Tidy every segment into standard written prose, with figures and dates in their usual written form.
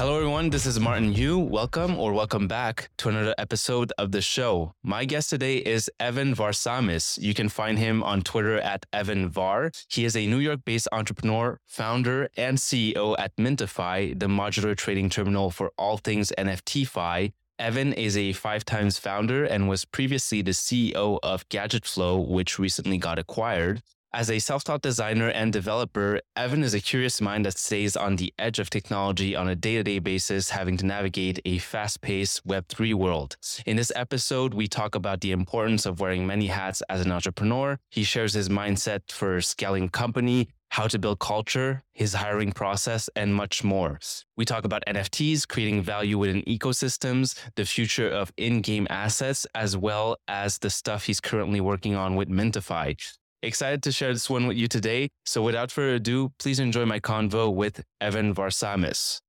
Hello, everyone. This is Martin Hyu. Welcome back to another episode of the show. My guest today is Evan Varsamis. You can find him on Twitter at Evan Var. He is a New York-based entrepreneur, founder, and CEO at Mintify, the modular trading terminal for all things NFTFi. Evan is a 5-time founder and was previously the CEO of GadgetFlow, which recently got acquired. As a self-taught designer and developer, Evan is a curious mind that stays on the edge of technology on a day-to-day basis, having to navigate a fast-paced Web3 world. In this episode, we talk about the importance of wearing many hats as an entrepreneur. He shares his mindset for scaling a company, how to build culture, his hiring process, and much more. We talk about NFTs, creating value within ecosystems, the future of in-game assets, as well as the stuff he's currently working on with Mintify. Excited to share this one with you today. So without further ado, please enjoy my convo with Evan Varsamis.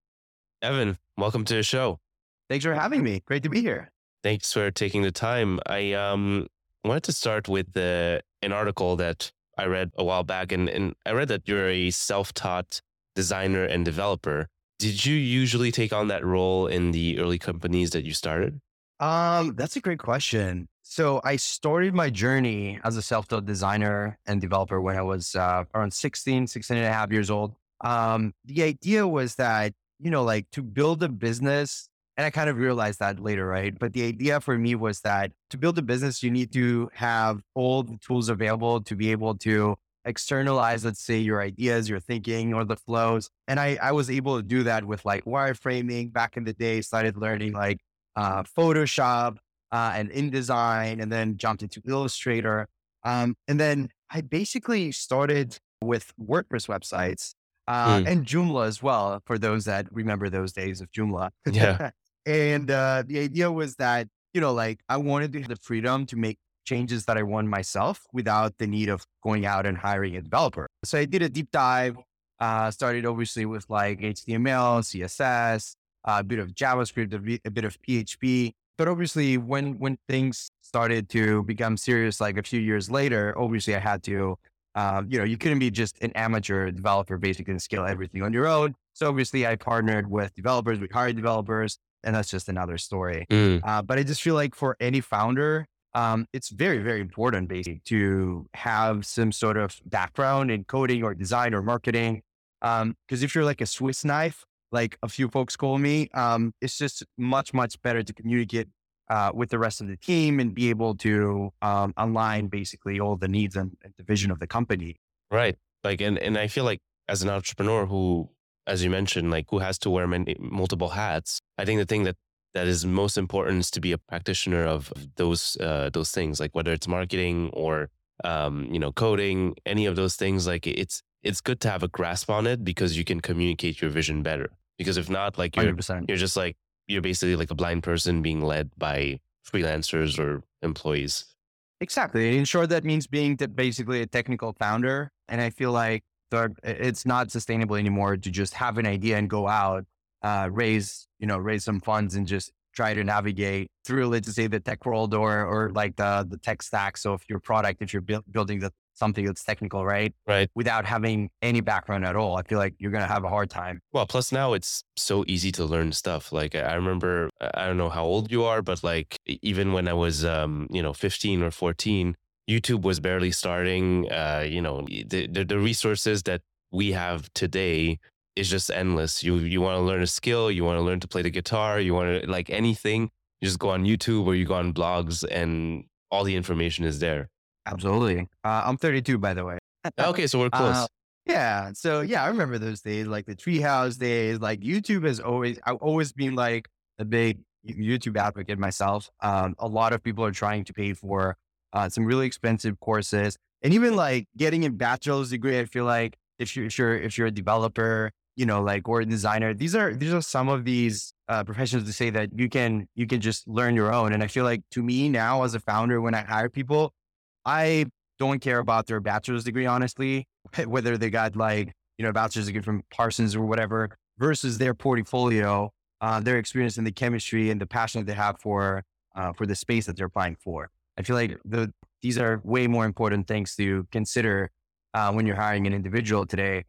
Evan, welcome to the show. Thanks for having me. Great to be here. Thanks for taking the time. I wanted to start with an article that I read a while back, and I read that you're a self-taught designer and developer. Did you usually take on that role in the early companies that you started? That's a great question. So I started my journey as a self-taught designer and developer when I was around 16 and a half years old. The idea was that, to build a business, and I kind of realized that later, right? But the idea for me was that to build a business, you need to have all the tools available to be able to externalize, let's say, your ideas, your thinking, or the flows. And I was able to do that with wireframing back in the day, started learning Photoshop, and InDesign, and then jumped into Illustrator. And then I basically started with WordPress websites and Joomla as well, for those that remember those days of Joomla. Yeah. And the idea was that, I wanted to have the freedom to make changes that I want myself without the need of going out and hiring a developer. So I did a deep dive, started obviously with HTML, CSS, a bit of JavaScript, a bit of PHP. But obviously, when things started to become serious, a few years later, obviously I had to, you couldn't be just an amateur developer basically and scale everything on your own. So obviously I partnered with developers, we hired developers, and that's just another story. But I just feel like for any founder, it's very, very important basically to have some sort of background in coding or design or marketing. Because if you're like a Swiss knife, like a few folks call me, it's just much, much better to communicate with the rest of the team and be able to align basically all the needs and the vision of the company. Right. And I feel like as an entrepreneur who, as you mentioned, who has to wear multiple hats, I think the thing that is most important is to be a practitioner of those things, whether it's marketing or, coding, any of those things, it's good to have a grasp on it because you can communicate your vision better. Because if not, you're just you're basically a blind person being led by freelancers or employees. Exactly. In short, that means being basically a technical founder. And I feel like it's not sustainable anymore to just have an idea and go out, raise some funds and just try to navigate through, let's say, the tech world or the tech stacks of your product if you're building something that's technical, right? Without having any background at all. I feel like you're going to have a hard time. Well, plus now it's so easy to learn stuff. I remember, I don't know how old you are, but even when I was, 15 or 14, YouTube was barely starting. The resources that we have today is just endless. You want to learn a skill, you want to learn to play the guitar, you want to anything, you just go on YouTube or you go on blogs and all the information is there. Absolutely. I'm 32, by the way. Okay, so we're close. Yeah. So yeah, I remember those days, the Treehouse days. YouTube has always, I've always been a big YouTube advocate myself. A lot of people are trying to pay for some really expensive courses, and even getting a bachelor's degree. I feel like if you're a developer, or a designer, these are some of these professions to say that you can just learn your own. And I feel like to me now as a founder, when I hire people, I don't care about their bachelor's degree, honestly, whether they got a bachelor's degree from Parsons or whatever, versus their portfolio, their experience in the chemistry and the passion that they have for the space that they're applying for. I feel like these are way more important things to consider when you're hiring an individual today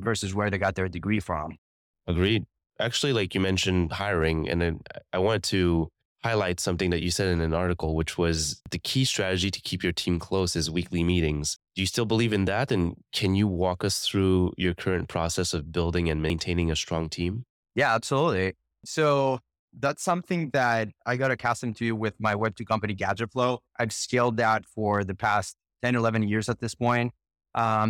versus where they got their degree from. Agreed. Actually, like you mentioned hiring, and then I wanted to highlight something that you said in an article, which was the key strategy to keep your team close is weekly meetings. Do you still believe in that? And can you walk us through your current process of building and maintaining a strong team? Yeah, absolutely. So that's something that I got accustomed to with my Web2 company, GadgetFlow. I've scaled that for the past 10, 11 years at this point.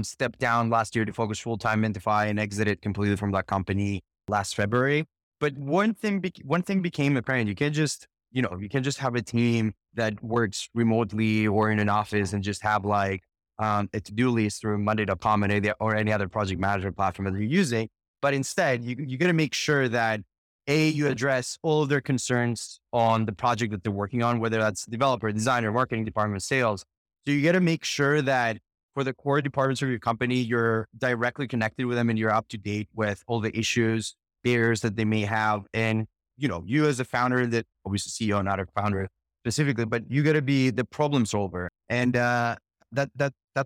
Stepped down last year to focus full-time in DeFi and exited completely from that company last February. But one thing became apparent. You can just have a team that works remotely or in an office and just have like a to-do list through Monday.com or any other project management platform that you're using. But instead, you got to make sure that A, you address all of their concerns on the project that they're working on, whether that's developer, designer, marketing department, sales. So you got to make sure that for the core departments of your company, you're directly connected with them and you're up to date with all the issues, barriers that they may have. And, you as a founder, that obviously CEO, not a founder specifically, but you got to be the problem solver. And that's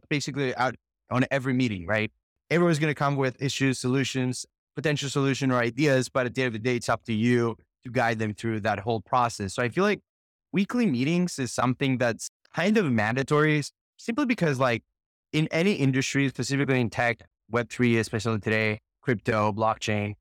basically out on every meeting, right? Everyone's going to come with issues, solutions, potential solution or ideas, but at the end of the day, it's up to you to guide them through that whole process. So I feel like weekly meetings is something that's kind of mandatory simply because like in any industry, specifically in tech, Web3, especially today, crypto, blockchain,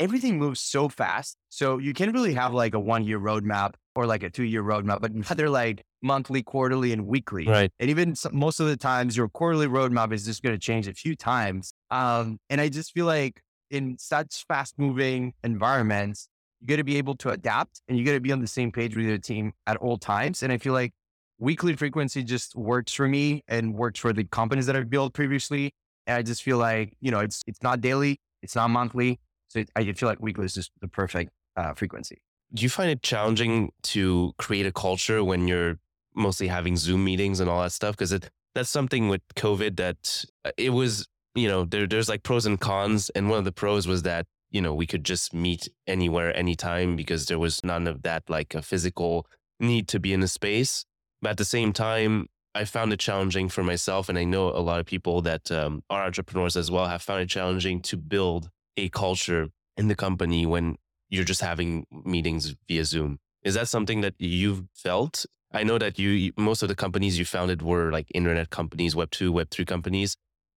everything moves so fast. So you can't really have like a 1-year roadmap or like a 2-year roadmap, but rather like monthly, quarterly, and weekly. Right. And even most of the times your quarterly roadmap is just going to change a few times. And I just feel like in such fast moving environments, you got to be able to adapt and you got to be on the same page with your team at all times. And I feel like weekly frequency just works for me and works for the companies that I've built previously. And I just feel like, it's not daily, it's not monthly. So I feel like weekly is just the perfect frequency. Do you find it challenging to create a culture when you're mostly having Zoom meetings and all that stuff? Because that's something with COVID that it was, there's like pros and cons. And one of the pros was that, we could just meet anywhere, anytime, because there was none of that, like a physical need to be in a space. But at the same time, I found it challenging for myself. And I know a lot of people that are entrepreneurs as well have found it challenging to build a culture in the company when you're just having meetings via Zoom. Is that something that you've felt? I know that most of the companies you founded were like internet companies, Web2, Web3 companies.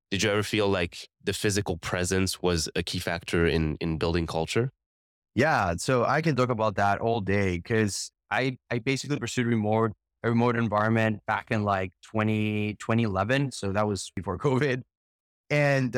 Did you ever feel like the physical presence was a key factor in building culture? Yeah. So I can talk about that all day because I basically pursued a remote environment back in like 2011. So that was before COVID. And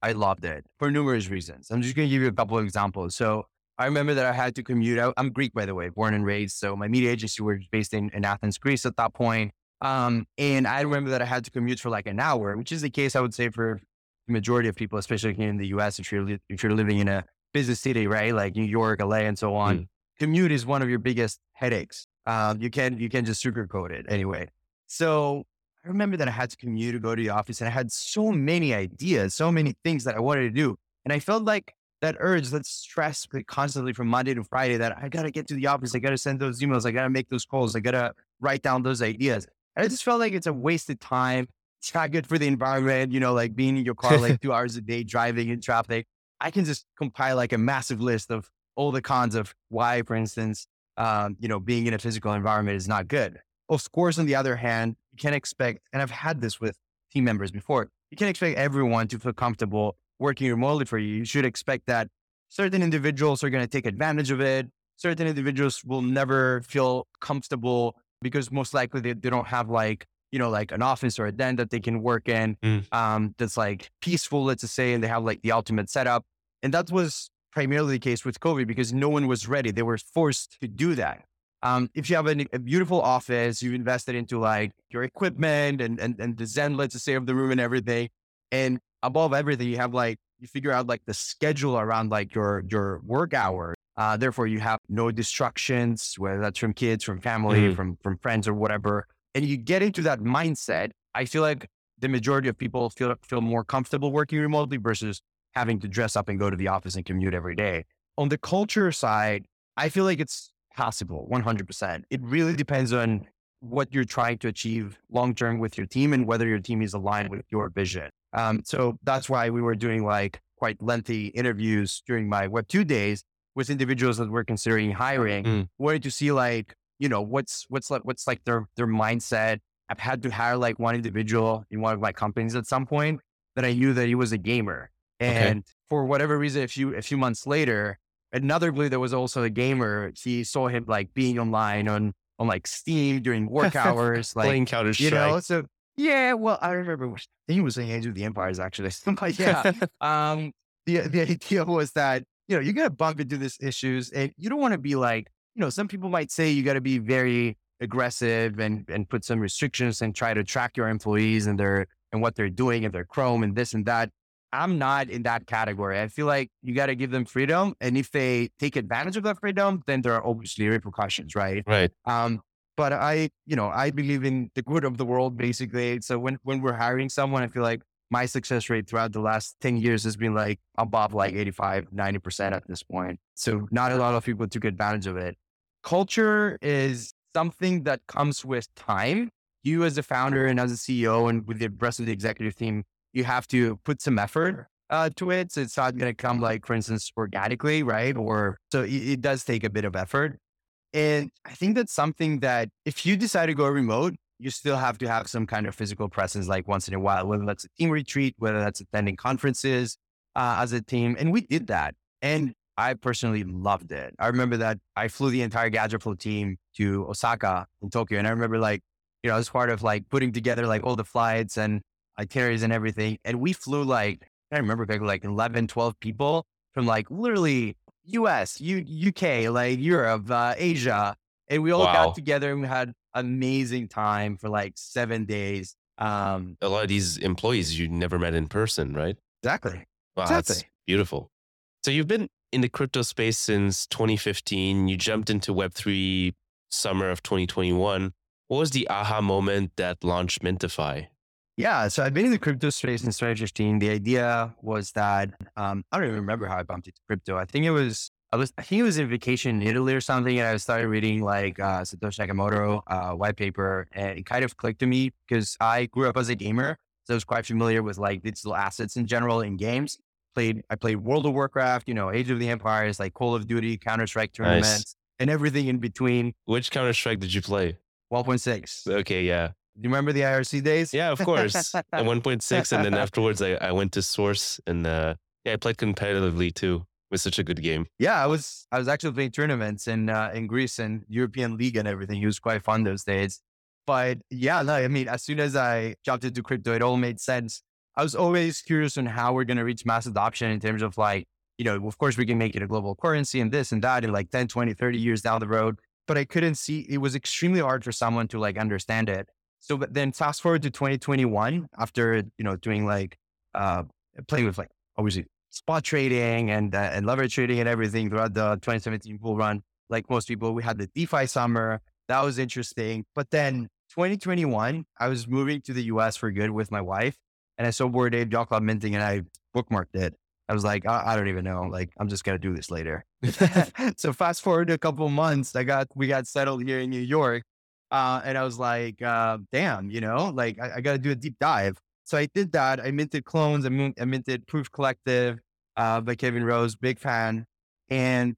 I loved it for numerous reasons. I'm just going to give you a couple of examples. So I remember that I had to commute out. I'm Greek, by the way, born and raised. So my media agency was based in Athens, Greece at that point. And I remember that I had to commute for like an hour, which is the case, I would say, for the majority of people, especially here in the US, if you're living in a business city, right? Like New York, LA, and so on. Commute is one of your biggest headaches. You can just sugarcoat it anyway. So I remember that I had to commute to go to the office and I had so many ideas, so many things that I wanted to do. And I felt like that urge, that stress constantly from Monday to Friday that I got to get to the office. I got to send those emails. I got to make those calls. I got to write down those ideas. And I just felt like it's a wasted time. It's not good for the environment, like being in your car, like 2 hours a day, driving in traffic. I can just compile like a massive list of all the cons of why, for instance, being in a physical environment is not good. Of course, on the other hand, you can't expect, and I've had this with team members before, you can't expect everyone to feel comfortable working remotely for you. You should expect that certain individuals are going to take advantage of it. Certain individuals will never feel comfortable because most likely they don't have like an office or a den that they can work in that's like peaceful, let's say, and they have like the ultimate setup. And that was primarily the case with COVID because no one was ready. They were forced to do that. If you have a beautiful office, you've invested into like your equipment and the zen, let's say, of the room and everything. And above everything, you have like, you figure out like the schedule around like your work hour. Therefore you have no distractions, whether that's from kids, from family, from friends or whatever. And you get into that mindset. I feel like the majority of people feel more comfortable working remotely versus having to dress up and go to the office and commute every day. On the culture side, I feel like it's possible, 100%. It really depends on what you're trying to achieve long-term with your team and whether your team is aligned with your vision. So that's why we were doing like quite lengthy interviews during my Web2 days with individuals that were considering hiring, wanted to see like, you know, what's like their mindset. I've had to hire like one individual in one of my companies at some point that I knew that he was a gamer. And for whatever reason, a few months later, another guy that was also a gamer, he saw him like being online on like Steam during work hours, like playing Counter-Strike. You know, so yeah, well, I remember he was in Age of the Empires actually. But yeah, the idea was that, you know, you're gonna bump into these issues, and you don't want to be like, you know, some people might say you got to be very aggressive and put some restrictions and try to track your employees and what they're doing and their Chrome and this and that. I'm not in that category. I feel like you got to give them freedom. And if they take advantage of that freedom, then there are obviously repercussions, right? Right. But I believe in the good of the world, basically. So when we're hiring someone, I feel like my success rate throughout the last 10 years has been like above like 85, 90% at this point. So not a lot of people took advantage of it. Culture is something that comes with time. You as a founder and as a CEO and with the rest of the executive team, you have to put some effort to it. So it's not going to come like, for instance, organically, right? Or so it does take a bit of effort. And I think that's something that if you decide to go remote, you still have to have some kind of physical presence like once in a while, whether that's a team retreat, whether that's attending conferences as a team. And we did that. And I personally loved it. I remember that I flew the entire GadgetFlow team to Osaka and Tokyo. And I remember like, you know, I was part of like putting together like all the flights and itineraries and everything. And we flew like, I remember like 11, 12 people from like literally US, UK, like Europe, Asia. And we all got together and we had amazing time for like 7 days. A lot of these employees you never met in person, right? Exactly. Wow, exactly. That's beautiful. So you've been in the crypto space since 2015. You jumped into Web3 summer of 2021. What was the aha moment that launched Mintify? Yeah, so I've been in the crypto space since 2015. The idea was that I don't even remember how I bumped into crypto. I think it was in vacation in Italy or something, and I started reading like Satoshi Nakamoto white paper, and it kind of clicked to me because I grew up as a gamer, so I was quite familiar with like digital assets in general in games. I played World of Warcraft, you know, Age of the Empires, like Call of Duty, Counter-Strike tournaments, and everything in between. Which Counter-Strike did you play? 1.6. Okay, yeah. Do you remember the IRC days? Yeah, of course. At 1.6. And then afterwards, I went to Source and I played competitively too. It was such a good game. Yeah, I was actually playing tournaments in Greece and European League and everything. It was quite fun those days. But yeah, no, I mean, as soon as I jumped into crypto, it all made sense. I was always curious on how we're going to reach mass adoption in terms of like, you know, of course, we can make it a global currency and this and that in like 10, 20, 30 years down the road. But I couldn't see, it was extremely hard for someone to like understand it. So, but then fast forward to 2021 after, you know, doing like, playing with like, obviously spot trading and leverage trading and everything throughout the 2017 bull run, like most people, we had the DeFi summer. That was interesting. But then 2021, I was moving to the US for good with my wife and I saw Bored Ape Yacht Club minting and I bookmarked it. I was like, I don't even know. Like, I'm just going to do this later. So fast forward a couple of months, we got settled here in New York. And I was like, damn, you know, like I got to do a deep dive. So I did that. I minted clones. I minted Proof Collective by Kevin Rose, big fan. And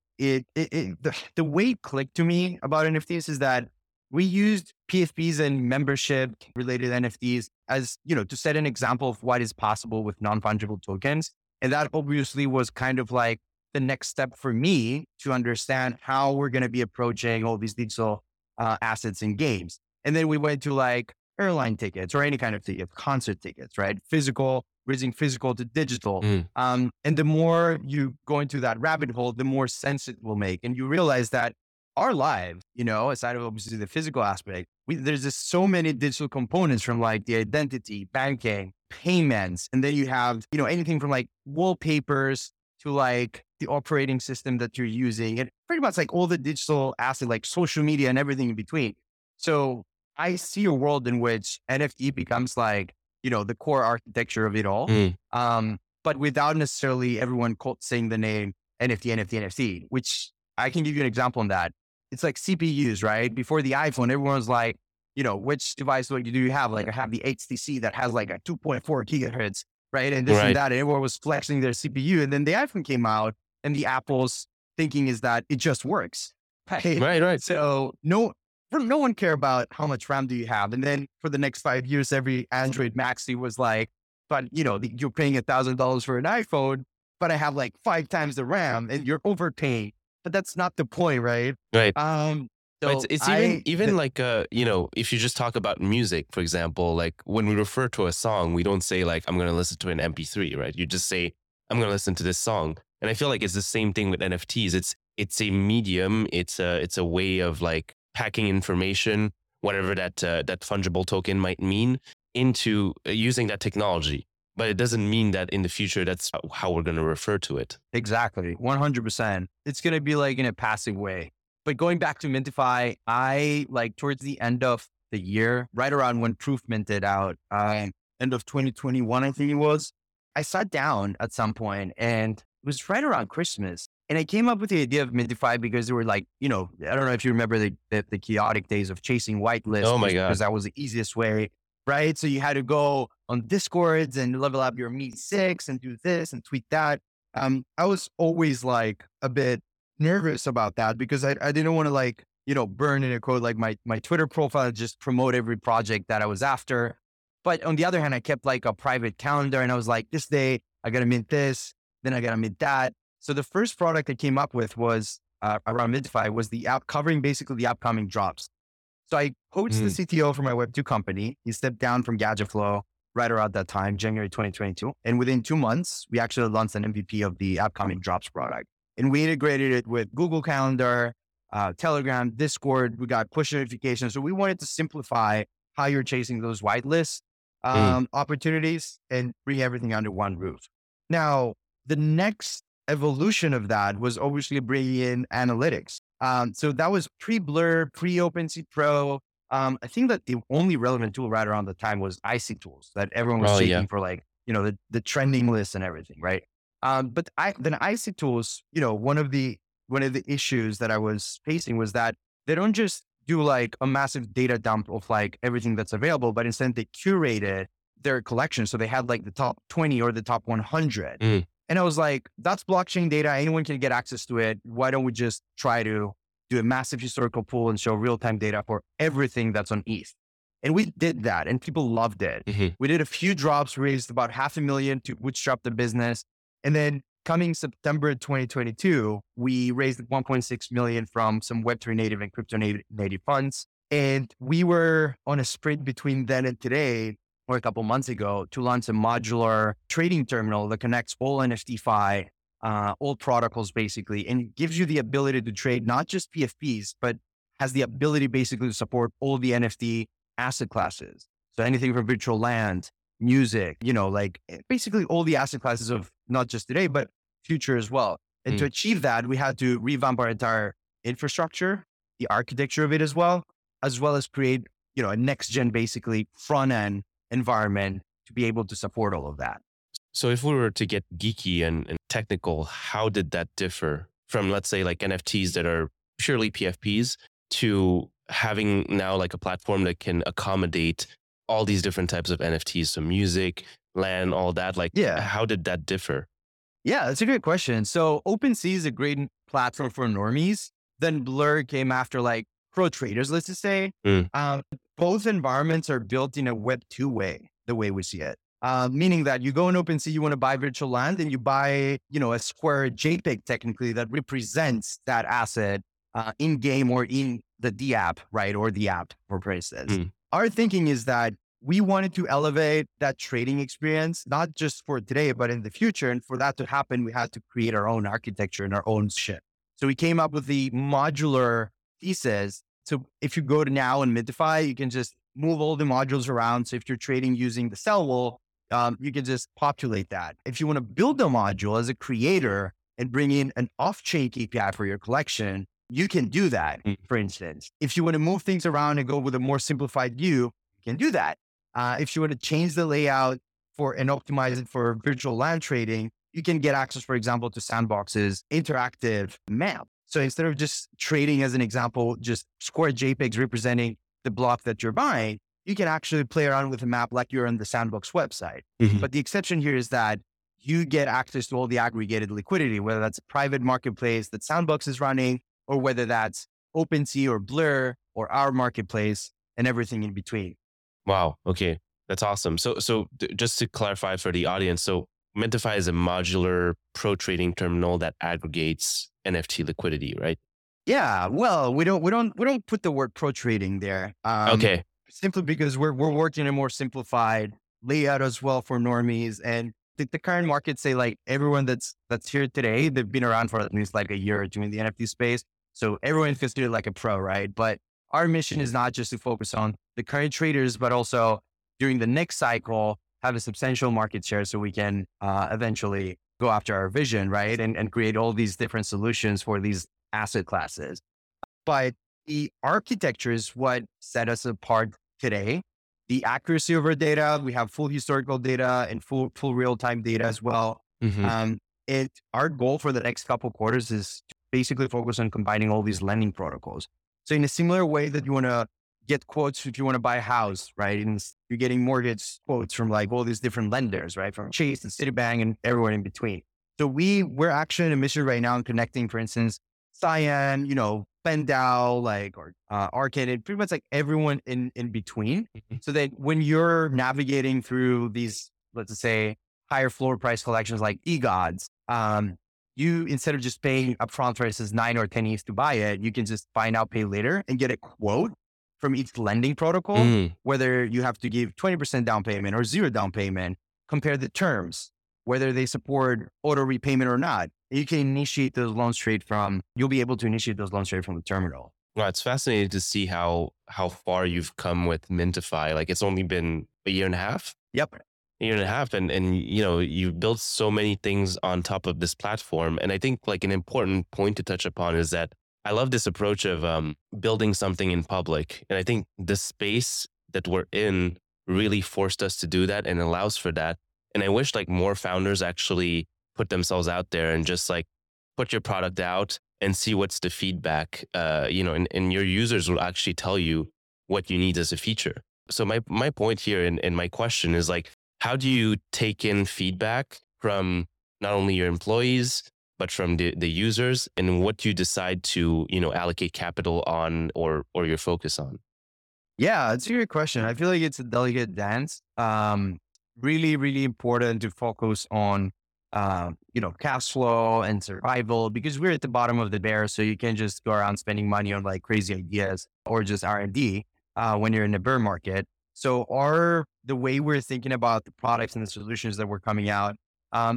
the way it clicked to me about NFTs is that we used PFPs and membership related NFTs as, you know, to set an example of what is possible with non-fungible tokens. And that obviously was kind of like the next step for me to understand how we're going to be approaching all these digital assets in games. And then we went to like airline tickets or any kind of ticket, concert tickets, right? Physical, bridging physical to digital. And the more you go into that rabbit hole, the more sense it will make. And you realize that our lives, you know, aside of obviously the physical aspect, there's just so many digital components from like the identity, banking, payments. And then you have, you know, anything from like wallpapers to like the operating system that you're using and pretty much like all the digital asset, like social media and everything in between. So I see a world in which NFT becomes like, you know, the core architecture of it all, but without necessarily everyone saying the name NFT, which I can give you an example on that. It's like CPUs, right? Before the iPhone, everyone's like, you know, which device do you have? Like I have the HTC that has like a 2.4 gigahertz right? And this and that, and everyone was flexing their CPU. And then the iPhone came out, and the Apple's thinking is that it just works. Right. So no one cared about how much RAM do you have. And then for the next 5 years, every Android maxi was like, but you know, you're paying $1,000 for an iPhone, but I have like 5 times the RAM, and you're overpaying. But that's not the point, right? Right. So if you just talk about music, for example, like when we refer to a song, we don't say like, I'm going to listen to an MP3, right? You just say, I'm going to listen to this song. And I feel like it's the same thing with NFTs. It's a medium. It's a way of like packing information, whatever that fungible token might mean, into using that technology. But it doesn't mean that in the future, that's how we're going to refer to it. Exactly. 100%. It's going to be like in a passive way. But going back to Mintify, I like towards the end of the year, right around when Proof minted out, end of 2021, I think it was, I sat down at some point, and it was right around Christmas. And I came up with the idea of Mintify because they were like, you know, I don't know if you remember the chaotic days of chasing whitelists. Oh my God. Because that was the easiest way, right? So you had to go on Discords and level up your Meet 6 and do this and tweet that. I was always like a bit nervous about that because I didn't want to like, you know, burn in a code, like my Twitter profile, just promote every project that I was after. But on the other hand, I kept like a private calendar, and I was like, this day I got to mint this, then I got to mint that. So the first product I came up with was around Mintify, was the app covering basically the upcoming drops. So I coached the CTO for my Web2 company. He stepped down from GadgetFlow right around that time, January 2022. And within 2 months, we actually launched an MVP of the upcoming drops product. And we integrated it with Google Calendar, Telegram, Discord. We got push notifications. So we wanted to simplify how you're chasing those whitelist opportunities and bring everything under one roof. Now, the next evolution of that was obviously bringing in analytics. So that was pre-Blur, pre-OpenSea Pro. I think that the only relevant tool right around the time was IC Tools that everyone was seeking for, like, you know, the trending list and everything, right? But then IC Tools, you know, one of the issues that I was facing was that they don't just do like a massive data dump of like everything that's available, but instead they curated their collection. So they had like the top 20 or the top 100. And I was like, that's blockchain data. Anyone can get access to it. Why don't we just try to do a massive historical pool and show real-time data for everything that's on ETH? And we did that, and people loved it. We did a few drops, raised about $500,000 to bootstrap the business. And then coming September 2022, we raised $1.6 million from some Web3 native and crypto native funds. And we were on a sprint between then and today, or a couple months ago, to launch a modular trading terminal that connects all NFTFi, all protocols basically, and gives you the ability to trade not just PFPs, but has the ability basically to support all the NFT asset classes. So anything from virtual land, music, you know, like basically all the asset classes of not just today, but future as well. And to achieve that, we had to revamp our entire infrastructure, the architecture of it as well as create, you know, a next gen, basically front end environment to be able to support all of that. So if we were to get geeky and technical, how did that differ from, let's say, like NFTs that are purely PFPs to having now like a platform that can accommodate all these different types of NFTs, so music, land, all that, like, how did that differ? Yeah, that's a great question. So OpenSea is a great platform for normies. Then Blur came after like pro traders, let's just say. Both environments are built in a Web2 way, the way we see it. Meaning that you go in OpenSea, you want to buy virtual land, and you buy, you know, a square JPEG technically that represents that asset in game or in the D app, right? Or the app for prices. Our thinking is that we wanted to elevate that trading experience, not just for today, but in the future. And for that to happen, we had to create our own architecture and our own shit. So we came up with the modular pieces. So if you go to now and Mintify, you can just move all the modules around. So if you're trading using the sell wall, you can just populate that. If you want to build a module as a creator and bring in an off-chain API for your collection, you can do that, for instance. If you want to move things around and go with a more simplified view, you can do that. If you want to change the layout for and optimize it for virtual land trading, you can get access, for example, to Sandbox's interactive map. So instead of just trading, as an example, just square JPEGs representing the block that you're buying, you can actually play around with a map like you're on the Sandbox website. Mm-hmm. But the exception here is that you get access to all the aggregated liquidity, whether that's a private marketplace that Sandbox is running, or whether that's OpenSea or Blur or our marketplace and everything in between. Wow. Okay. That's awesome. So just to clarify for the audience, so Mentify is a modular pro trading terminal that aggregates NFT liquidity, right? Yeah. Well, we don't put the word pro trading there. Okay. Simply because we're working a more simplified layout as well for normies. And the current market, say like everyone that's here today, they've been around for at least like a year or two in the NFT space. So everyone's considered like a pro, right? But our mission is not just to focus on the current traders, but also during the next cycle, have a substantial market share so we can eventually go after our vision, right? And create all these different solutions for these asset classes. But the architecture is what set us apart today. The accuracy of our data, we have full historical data and full real-time data as well. Mm-hmm. Our goal for the next couple quarters is to basically focus on combining all these lending protocols. So in a similar way that you want to get quotes if you want to buy a house, right? And you're getting mortgage quotes from like all these different lenders, right? From Chase and Citibank and everyone in between. So we're actually in a mission right now in connecting, for instance, Cyan, Pendal, or Arcade, and pretty much like everyone in between. So that when you're navigating through these, let's say, higher floor price collections like eGods, you, instead of just paying upfront for instance 9 or 10 ETH to buy it, you can just buy now, pay later and get a quote from each lending protocol, whether you have to give 20% down payment or 0 down payment, compare the terms, whether they support auto repayment or not. You can initiate those loans straight from, you'll be able to initiate those loans straight from the terminal. Well, it's fascinating to see how far you've come with Mentify. Like it's only been a year and a half. Yep. A year and a half. And you've built so many things on top of this platform. And I think like an important point to touch upon is that I love this approach of building something in public. And I think the space that we're in really forced us to do that and allows for that. And I wish like more founders actually put themselves out there and just like put your product out and see what's the feedback, and your users will actually tell you what you need as a feature. So my point here and my question is like, how do you take in feedback from not only your employees, but from the users, and what you decide to, allocate capital on or your focus on? Yeah, it's a great question. I feel like it's a delicate dance. Really, really important to focus on cash flow and survival, because we're at the bottom of the barrel. So you can't just go around spending money on like crazy ideas or just R&D when you're in the bear market. So the way we're thinking about the products and the solutions that we're coming out,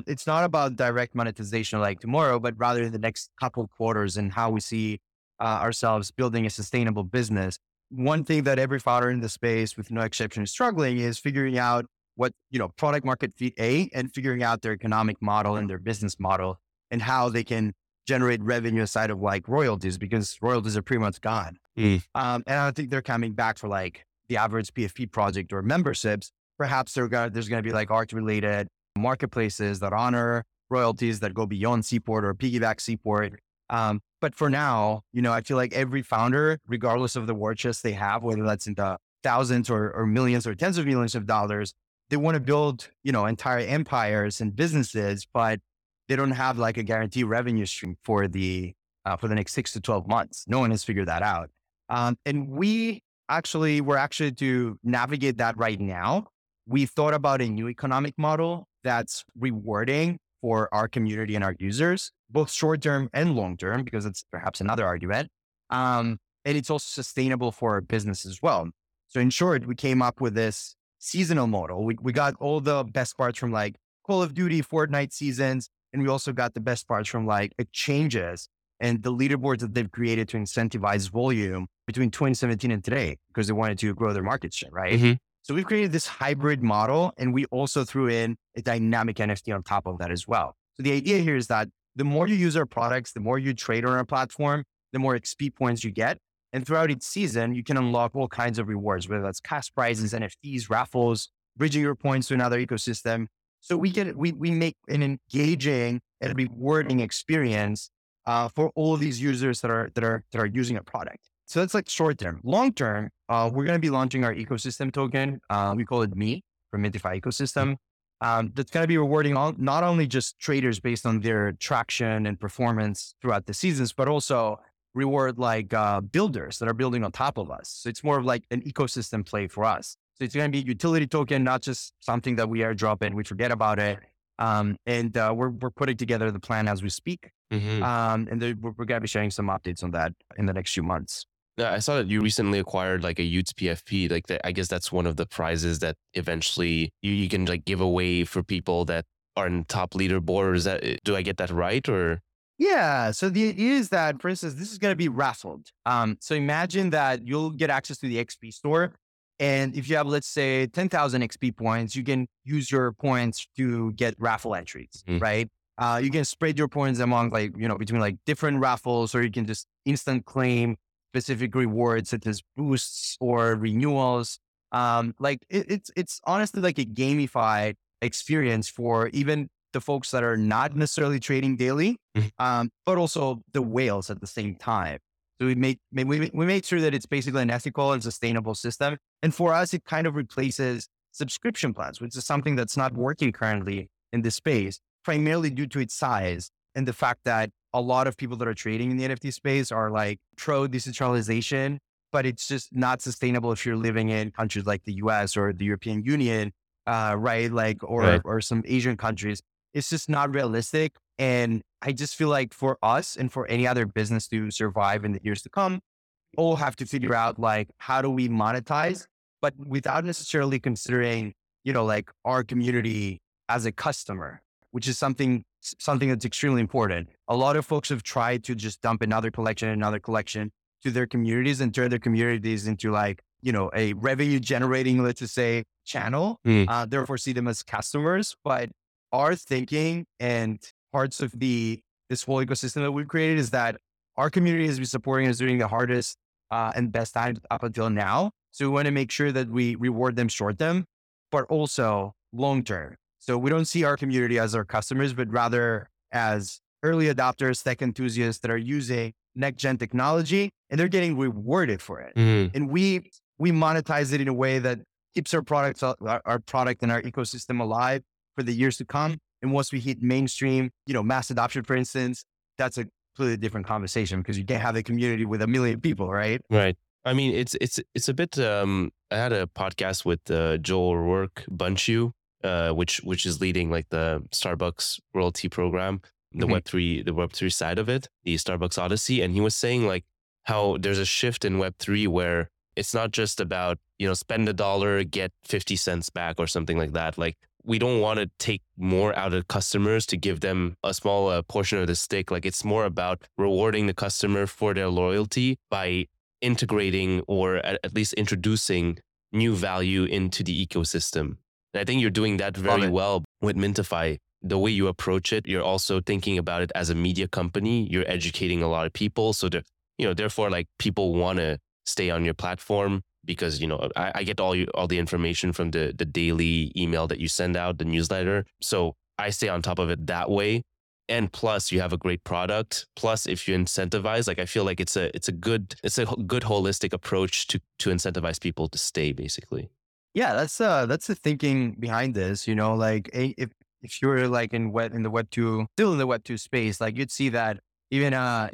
it's not about direct monetization like tomorrow, but rather the next couple of quarters and how we see ourselves building a sustainable business. One thing that every founder in the space, with no exception, is struggling is figuring out what, product market fit A, and figuring out their economic model and their business model and how they can generate revenue aside of like royalties, because royalties are pretty much gone. And I think they're coming back for like the average PFP project or memberships. Perhaps there's going to be like art related marketplaces that honor royalties that go beyond Seaport or piggyback Seaport. But for now, I feel like every founder, regardless of the war chest they have, whether that's in the thousands or millions or tens of millions of dollars, they want to build, entire empires and businesses, but they don't have like a guaranteed revenue stream for the next 6 to 12 months. No one has figured that out. And we're actually to navigate that right now. We thought about a new economic model that's rewarding for our community and our users, both short-term and long-term, because it's perhaps another argument. And it's also sustainable for our business as well. So in short, we came up with this seasonal model. We got all the best parts from like Call of Duty, Fortnite seasons. And we also got the best parts from like exchanges and the leaderboards that they've created to incentivize volume between 2017 and today, because they wanted to grow their market share, right? Mm-hmm. So we've created this hybrid model, and we also threw in a dynamic NFT on top of that as well. So the idea here is that the more you use our products, the more you trade on our platform, the more XP points you get. And throughout each season, you can unlock all kinds of rewards, whether that's cash prizes, NFTs, raffles, bridging your points to another ecosystem. So we make an engaging and rewarding experience for all of these users that are using a product. So that's like short term. Long term, we're going to be launching our ecosystem token. We call it ME, from Mintify Ecosystem. That's going to be rewarding not only just traders based on their traction and performance throughout the seasons, but also reward like builders that are building on top of us. So it's more of like an ecosystem play for us. So it's going to be a utility token, not just something that we airdrop and we forget about it. We're putting together the plan as we speak. Mm-hmm. We're going to be sharing some updates on that in the next few months. Yeah, I saw that you recently acquired like a Utes PFP. Like I guess that's one of the prizes that eventually you can like give away for people that are in top leaderboard. Is that, do I get that right? Or yeah. So the idea is that, for instance, this is going to be raffled. So imagine that you'll get access to the XP store. And if you have, let's say, 10,000 XP points, you can use your points to get raffle entries, mm-hmm. right? You can spread your points among like, you know, between like different raffles, or you can just instant claim specific rewards such as boosts or renewals. It's honestly like a gamified experience for even the folks that are not necessarily trading daily, but also the whales at the same time. So we made sure that it's basically an ethical and sustainable system. And for us, it kind of replaces subscription plans, which is something that's not working currently in this space, primarily due to its size and the fact that a lot of people that are trading in the NFT space are like pro decentralization, but it's just not sustainable if you're living in countries like the US or the European Union, right? Like, or some Asian countries. It's just not realistic. And I just feel like for us and for any other business to survive in the years to come, all have to figure out like, how do we monetize, but without necessarily considering, you know, like our community as a customer, which is something that's extremely important. A lot of folks have tried to just dump another collection to their communities and turn their communities into like, you know, a revenue generating, let's just say, channel, therefore see them as customers. But our thinking and parts of this whole ecosystem that we've created is that our community has been supporting us during the hardest and best times up until now. So we want to make sure that we reward them short term, but also long term. So we don't see our community as our customers, but rather as early adopters, tech enthusiasts that are using next gen technology, and they're getting rewarded for it. Mm-hmm. And we monetize it in a way that keeps our product and our ecosystem alive for the years to come. And once we hit mainstream, you know, mass adoption, for instance, that's a completely different conversation, because you can't have a community with 1 million people, right? Right. I mean, it's a bit. I had a podcast with Joel O'Rourke Bunchu, which is leading like the Starbucks royalty program, the mm-hmm. Web3 side of it, the Starbucks Odyssey, and he was saying like how there's a shift in Web3 where it's not just about, you know, spend $1, get 50 cents back or something like that. Like, we don't want to take more out of customers to give them a small portion of the stick. Like, it's more about rewarding the customer for their loyalty by integrating or at least introducing new value into the ecosystem. And I think you're doing that very well with Mintify. The way you approach it, you're also thinking about it as a media company. You're educating a lot of people. So, you know, therefore, like, people want to stay on your platform. Because, you know, I get all the information from the daily email that you send out, the newsletter. So I stay on top of it that way. And plus, you have a great product. Plus, if you incentivize, like, I feel like it's a good holistic approach to incentivize people to stay, basically. Yeah, that's the thinking behind this. You know, like, if you're like in the Web2 space, like, you'd see that. Even a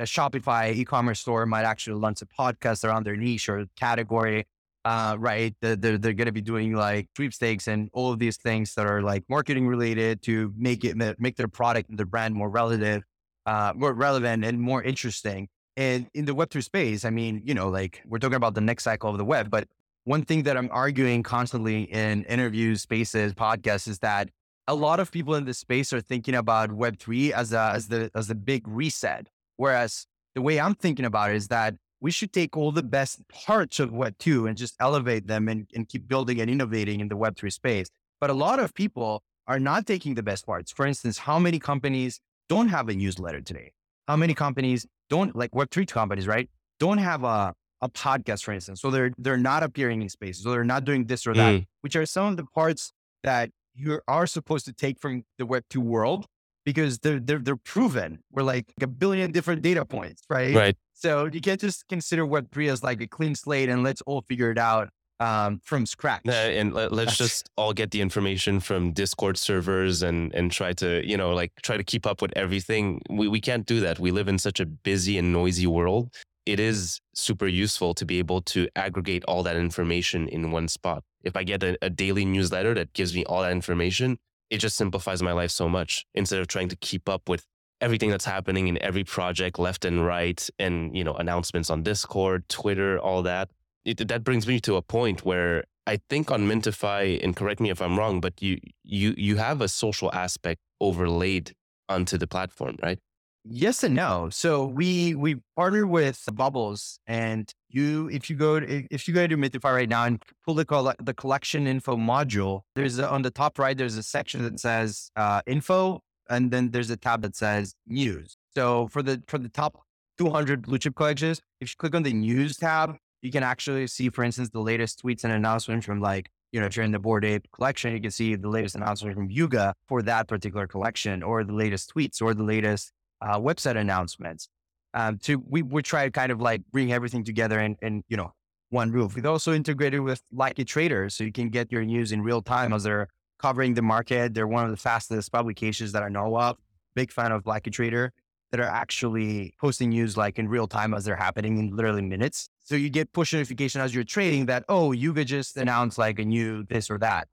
Shopify e-commerce store might actually launch a podcast around their niche or category, right? They're going to be doing like sweepstakes and all of these things that are like marketing related to make their product and their brand more relevant and more interesting. And in the Web3 space, I mean, you know, like, we're talking about the next cycle of the web, but one thing that I'm arguing constantly in interviews, spaces, podcasts is that a lot of people in this space are thinking about Web3 as the big reset. Whereas the way I'm thinking about it is that we should take all the best parts of Web2 and just elevate them and keep building and innovating in the Web3 space. But a lot of people are not taking the best parts. For instance, how many companies don't have a newsletter today? How many companies don't, like Web3 companies, right? Don't have a podcast, for instance. So they're not appearing in spaces. So they're not doing this or that, which are some of the parts that you are supposed to take from the Web2 world because they're proven. We're like a billion different data points, right? Right. So you can't just consider Web3 as like a clean slate and let's all figure it out from scratch. And let's just all get the information from Discord servers and try to, you know, like try to keep up with everything. We can't do that. We live in such a busy and noisy world. It is super useful to be able to aggregate all that information in one spot. If I get a daily newsletter that gives me all that information, it just simplifies my life so much instead of trying to keep up with everything that's happening in every project left and right and, you know, announcements on Discord, Twitter, all that. That brings me to a point where I think on Mintify, and correct me if I'm wrong, but you have a social aspect overlaid onto the platform, right? Yes and no. So we partner with Bubbles, and if you go to Mintify right now and pull the collection info module, there's on the top right there's a section that says info, and then there's a tab that says news. So for the top 200 blue chip collections, if you click on the news tab, you can actually see, for instance, the latest tweets and announcements from, like, you know, if you're in the Bored Ape collection, you can see the latest announcement from Yuga for that particular collection, or the latest tweets, or the latest website announcements. We try to kind of like bring everything together in you know, one roof. We've also integrated with Likely Traders, so you can get your news in real time as they're covering the market. They're one of the fastest publications that I know of. Big fan of Likely Trader, that are actually posting news like in real time as they're happening in literally minutes. So you get push notification as you're trading that, oh, Yuga just announced like a new this or that.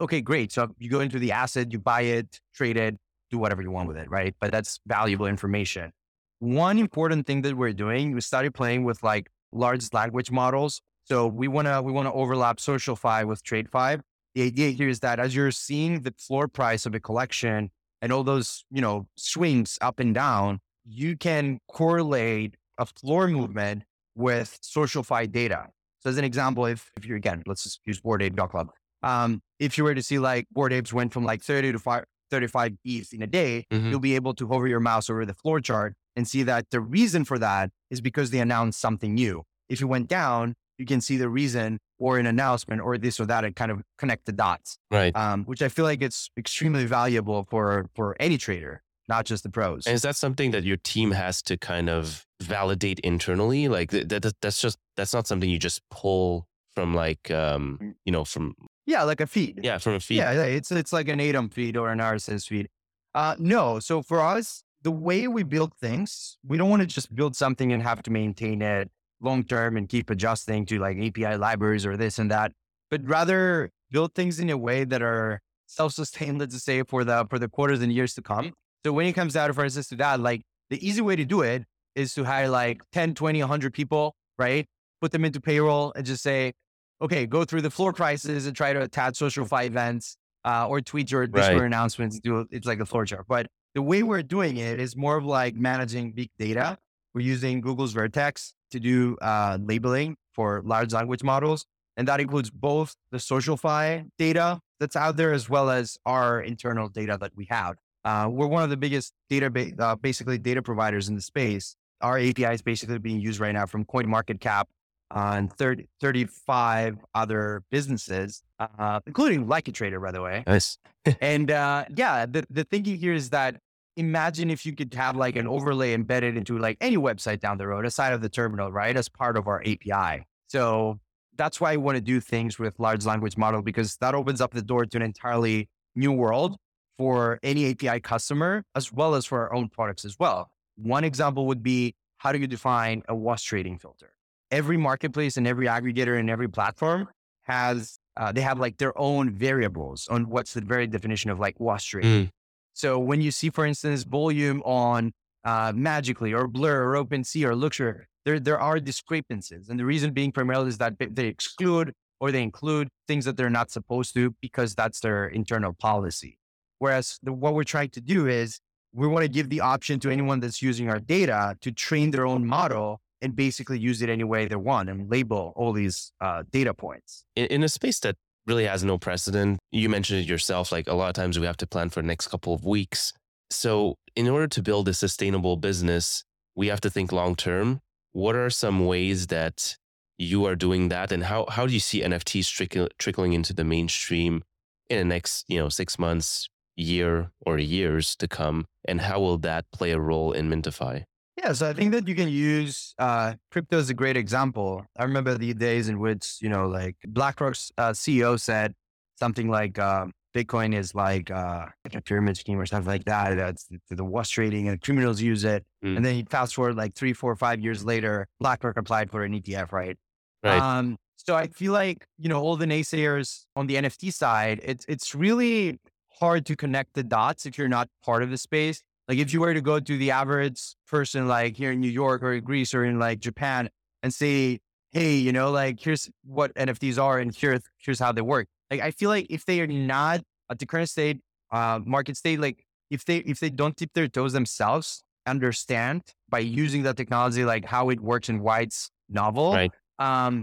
Okay, great. So you go into the asset, you buy it, trade it, do whatever you want with it, right? But that's valuable information. One important thing that we're doing, we started playing with like large language models. So we want to overlap SocialFi with TradeFi. The idea here is that as you're seeing the floor price of a collection and all those, you know, swings up and down, you can correlate a floor movement with SocialFi data. So as an example, if you're, again, let's just use Bored Ape Dog Club. If you were to see like Bored Apes went from like 30 to 35 ETH in a day, mm-hmm. You'll be able to hover your mouse over the floor chart and see that the reason for that is because they announced something new. If you went down, you can see the reason or an announcement or this or that, and kind of connect the dots, right? Which I feel like it's extremely valuable for any trader, not just the pros. And is that something that your team has to kind of validate internally? Like that's not something you just pull from like, like a feed. Yeah, from a feed. Yeah, it's like an ADAM feed or an RSS feed. No. So for us, the way we build things, we don't want to just build something and have to maintain it long-term and keep adjusting to like API libraries or this and that, but rather build things in a way that are self-sustained, let's say, for the quarters and years to come. So when it comes down, for instance, to that, like the easy way to do it is to hire like 10, 20, 100 people, right? Put them into payroll and just say, okay, go through the floor prices and try to attach SocialFi events or tweet your Discord announcements. It's like a floor chart. But the way we're doing it is more of like managing big data. We're using Google's Vertex to do labeling for large language models. And that includes both the SocialFi data that's out there, as well as our internal data that we have. We're one of the biggest data providers in the space. Our API is basically being used right now from CoinMarketCap and 35 other businesses, including Likely Trader, by the way. Nice. And the thinking here is that, imagine if you could have like an overlay embedded into like any website down the road, aside of the terminal, right? As part of our API. So that's why I want to do things with large language model, because that opens up the door to an entirely new world for any API customer, as well as for our own products as well. One example would be, how do you define a wash trading filter? Every marketplace and every aggregator and every platform has, they have like their own variables on what's the very definition of like wash trading. So when you see, for instance, volume on Magically or Blur or OpenSea or LooksRare, there are discrepancies. And the reason being primarily is that they exclude or they include things that they're not supposed to, because that's their internal policy. Whereas what we're trying to do is, we want to give the option to anyone that's using our data to train their own model and basically use it any way they want and label all these data points. In a space that really has no precedent. You mentioned it yourself, like a lot of times we have to plan for the next couple of weeks. So in order to build a sustainable business, we have to think long-term. What are some ways that you are doing that? And how do you see NFTs trickling into the mainstream in the next, 6 months, year or years to come? And how will that play a role in Mintify? Yeah, so I think that you can use crypto is a great example. I remember the days in which, you know, like BlackRock's CEO said something like Bitcoin is like a pyramid scheme or something like that. That's the wash trading and criminals use it. Mm. And then you fast forward like 3, 4, 5 years later, BlackRock applied for an ETF, right? Right. So I feel like, you know, all the naysayers on the NFT side, it's really hard to connect the dots if you're not part of the space. Like if you were to go to the average person, like here in New York or in Greece or in like Japan and say, hey, you know, like here's what NFTs are and here's how they work. Like, I feel like if they are not at the current state, market state, like if they don't tip their toes themselves, understand by using that technology, like how it works and why it's novel, right.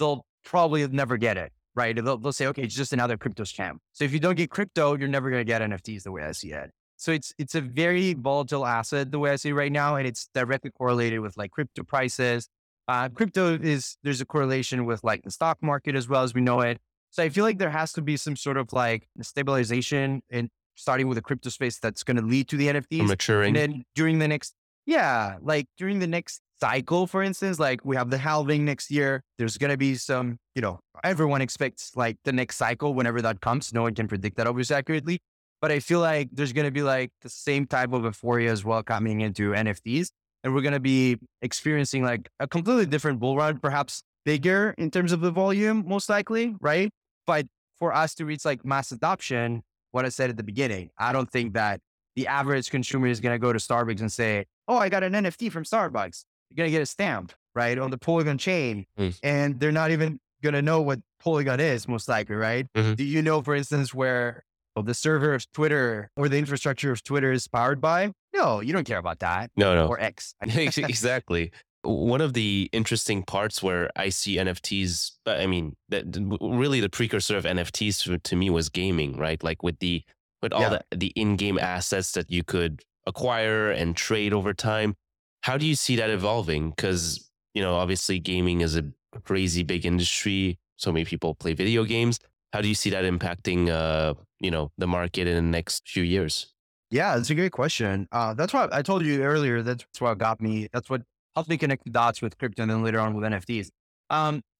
They'll probably never get it, right? They'll say, okay, it's just another crypto scam. So if you don't get crypto, you're never going to get NFTs the way I see it. So it's a very volatile asset the way I see it right now. And it's directly correlated with like crypto prices. There's a correlation with like the stock market as well as we know it. So I feel like there has to be some sort of like stabilization and starting with a crypto space that's going to lead to the NFTs. Maturing. And then during the next cycle, for instance, like we have the halving next year, there's going to be some, you know, everyone expects like the next cycle, whenever that comes, no one can predict that obviously accurately. But I feel like there's going to be like the same type of euphoria as well coming into NFTs. And we're going to be experiencing like a completely different bull run, perhaps bigger in terms of the volume, most likely, right? But for us to reach like mass adoption, what I said at the beginning, I don't think that the average consumer is going to go to Starbucks and say, oh, I got an NFT from Starbucks. You're going to get a stamp, right? On the Polygon chain. Mm. And they're not even going to know what Polygon is, most likely, right? Mm-hmm. Do you know, for instance, where the server of Twitter or the infrastructure of Twitter is powered by? No, you don't care about that. No. Or X. Exactly. One of the interesting parts where I see NFTs, I mean, that really the precursor of NFTs to me was gaming, right? Like with all the in-game assets that you could acquire and trade over time. How do you see that evolving? Because, you know, obviously gaming is a crazy big industry. So many people play video games. How do you see that impacting, you know, the market in the next few years? Yeah, that's a great question. That's why I told you earlier. That's what got me. That's what helped me connect the dots with crypto and then later on with NFTs.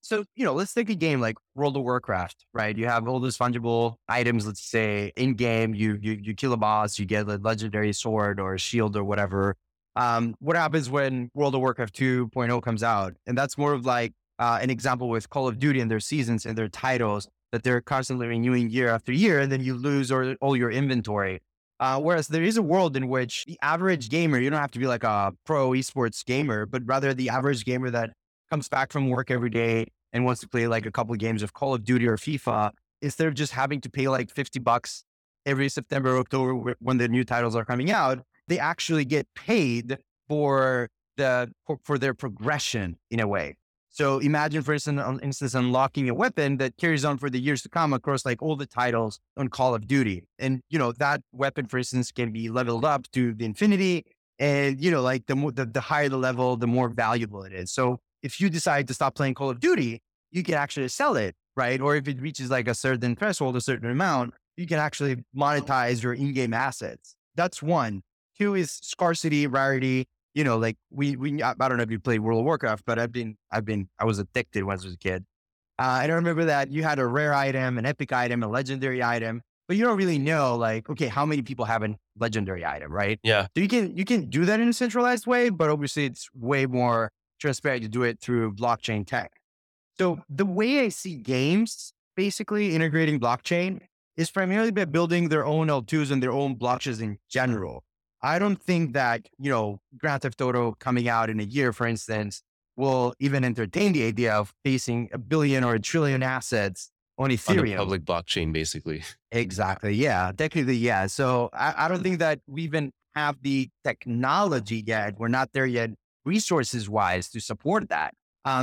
So, you know, let's take a game like World of Warcraft, right? You have all those fungible items, let's say in game, you kill a boss, you get a legendary sword or a shield or whatever. What happens when World of Warcraft 2.0 comes out? And that's more of like an example with Call of Duty and their seasons and their titles that they're constantly renewing year after year, and then you lose all your inventory. Whereas there is a world in which the average gamer, you don't have to be like a pro esports gamer, but rather the average gamer that comes back from work every day and wants to play like a couple of games of Call of Duty or FIFA, instead of just having to pay like $50 every September or October when the new titles are coming out, they actually get paid for their progression in a way. So imagine, for instance, unlocking a weapon that carries on for the years to come across like all the titles on Call of Duty. And, you know, that weapon, for instance, can be leveled up to the infinity. And, you know, like the higher the level, the more valuable it is. So if you decide to stop playing Call of Duty, you can actually sell it, right? Or if it reaches like a certain threshold, a certain amount, you can actually monetize your in-game assets. That's one. Two is scarcity, rarity. You know, like I don't know if you played World of Warcraft, but I was addicted when I was a kid. And I remember that you had a rare item, an epic item, a legendary item, but you don't really know like, okay, how many people have a legendary item, right? Yeah. So you can do that in a centralized way, but obviously it's way more transparent to do it through blockchain tech. So the way I see games basically integrating blockchain is primarily by building their own L2s and their own blockchains in general. I don't think that, you know, Grand Theft Auto coming out in a year, for instance, will even entertain the idea of basing $1 billion or $1 trillion assets on Ethereum. On the public blockchain, basically. Exactly. Yeah. Technically, yeah. So I don't think that we even have the technology yet. We're not there yet, resources-wise, to support that.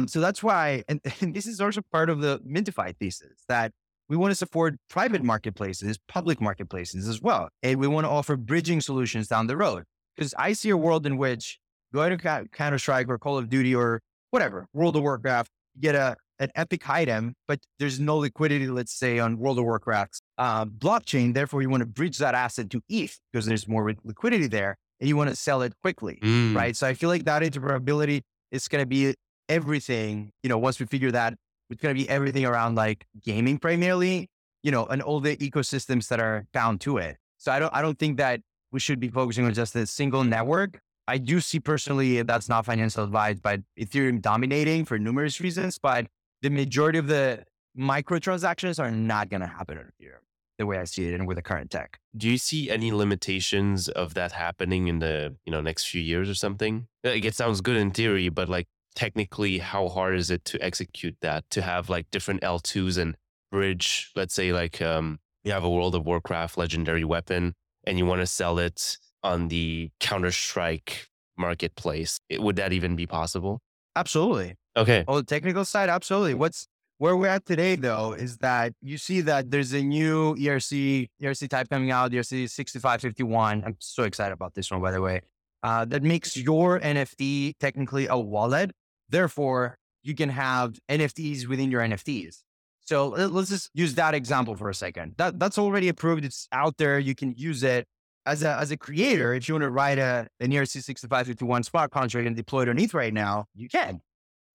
So that's why, and this is also part of the Mintify thesis, that we want to support private marketplaces, public marketplaces as well. And we want to offer bridging solutions down the road. Because I see a world in which going to Counter-Strike or Call of Duty or whatever, World of Warcraft, you get a an epic item, but there's no liquidity, let's say, on World of Warcraft's blockchain. Therefore, you want to bridge that asset to ETH because there's more liquidity there and you want to sell it quickly, right? So I feel like that interoperability is going to be everything. You know, once we figure that, it's going to be everything around like gaming primarily, you know, and all the ecosystems that are bound to it. So I don't think that we should be focusing on just a single network. I do see personally, that's not financial advice, but Ethereum dominating for numerous reasons, but the majority of the microtransactions are not going to happen on Ethereum, the way I see it and with the current tech. Do you see any limitations of that happening in the next few years or something? Like, it sounds good in theory, but like technically, how hard is it to execute that, to have like different L2s and bridge, let's say like you have a World of Warcraft legendary weapon and you want to sell it on the Counter-Strike marketplace. Would that even be possible? Absolutely. Okay. On the technical side, absolutely. Where we're at today, though, is that you see that there's a new ERC type coming out, ERC 6551. I'm so excited about this one, by the way. That makes your NFT technically a wallet. Therefore, you can have NFTs within your NFTs. So let's just use that example for a second. That's already approved. It's out there. You can use it. As a creator, if you want to write an ERC 6551 smart contract and deploy it on ETH right now, you can.